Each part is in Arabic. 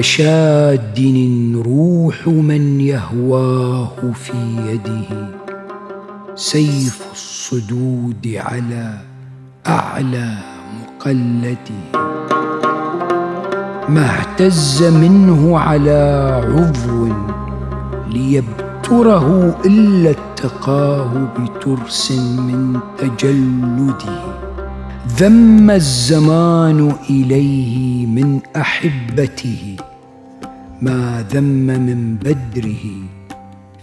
وشاد الروح من يهواه في يده سيف الصدود على أعلى مقلته ما اهتز منه على عضو ليبتره إلا اتقاه بترس من تجلده ذم الزمان إليه من أحبته ما ذم من بدره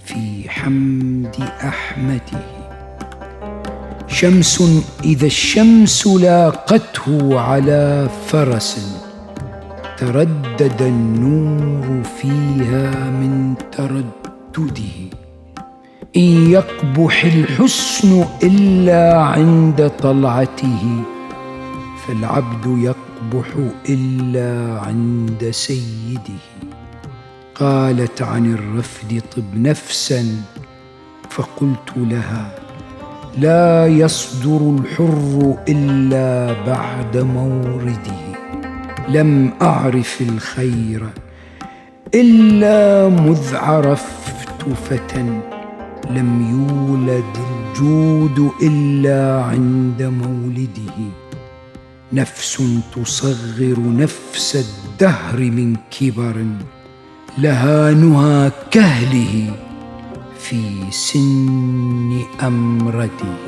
في حمد أحمده شمس إذا الشمس لاقته على فرس تردد النور فيها من تردده إن يقبح الحسن إلا عند طلعته فالعبد يقبح إلا عند سيده قالت عن الرفد طب نفسا فقلت لها لا يصدر الحر إلا بعد مورده لم أعرف الخير إلا مذ عرفت فتى لم يولد الجود إلا عند مولده نفس تصغر نفس الدهر من كبر لها نهى كهله في سن أمرته.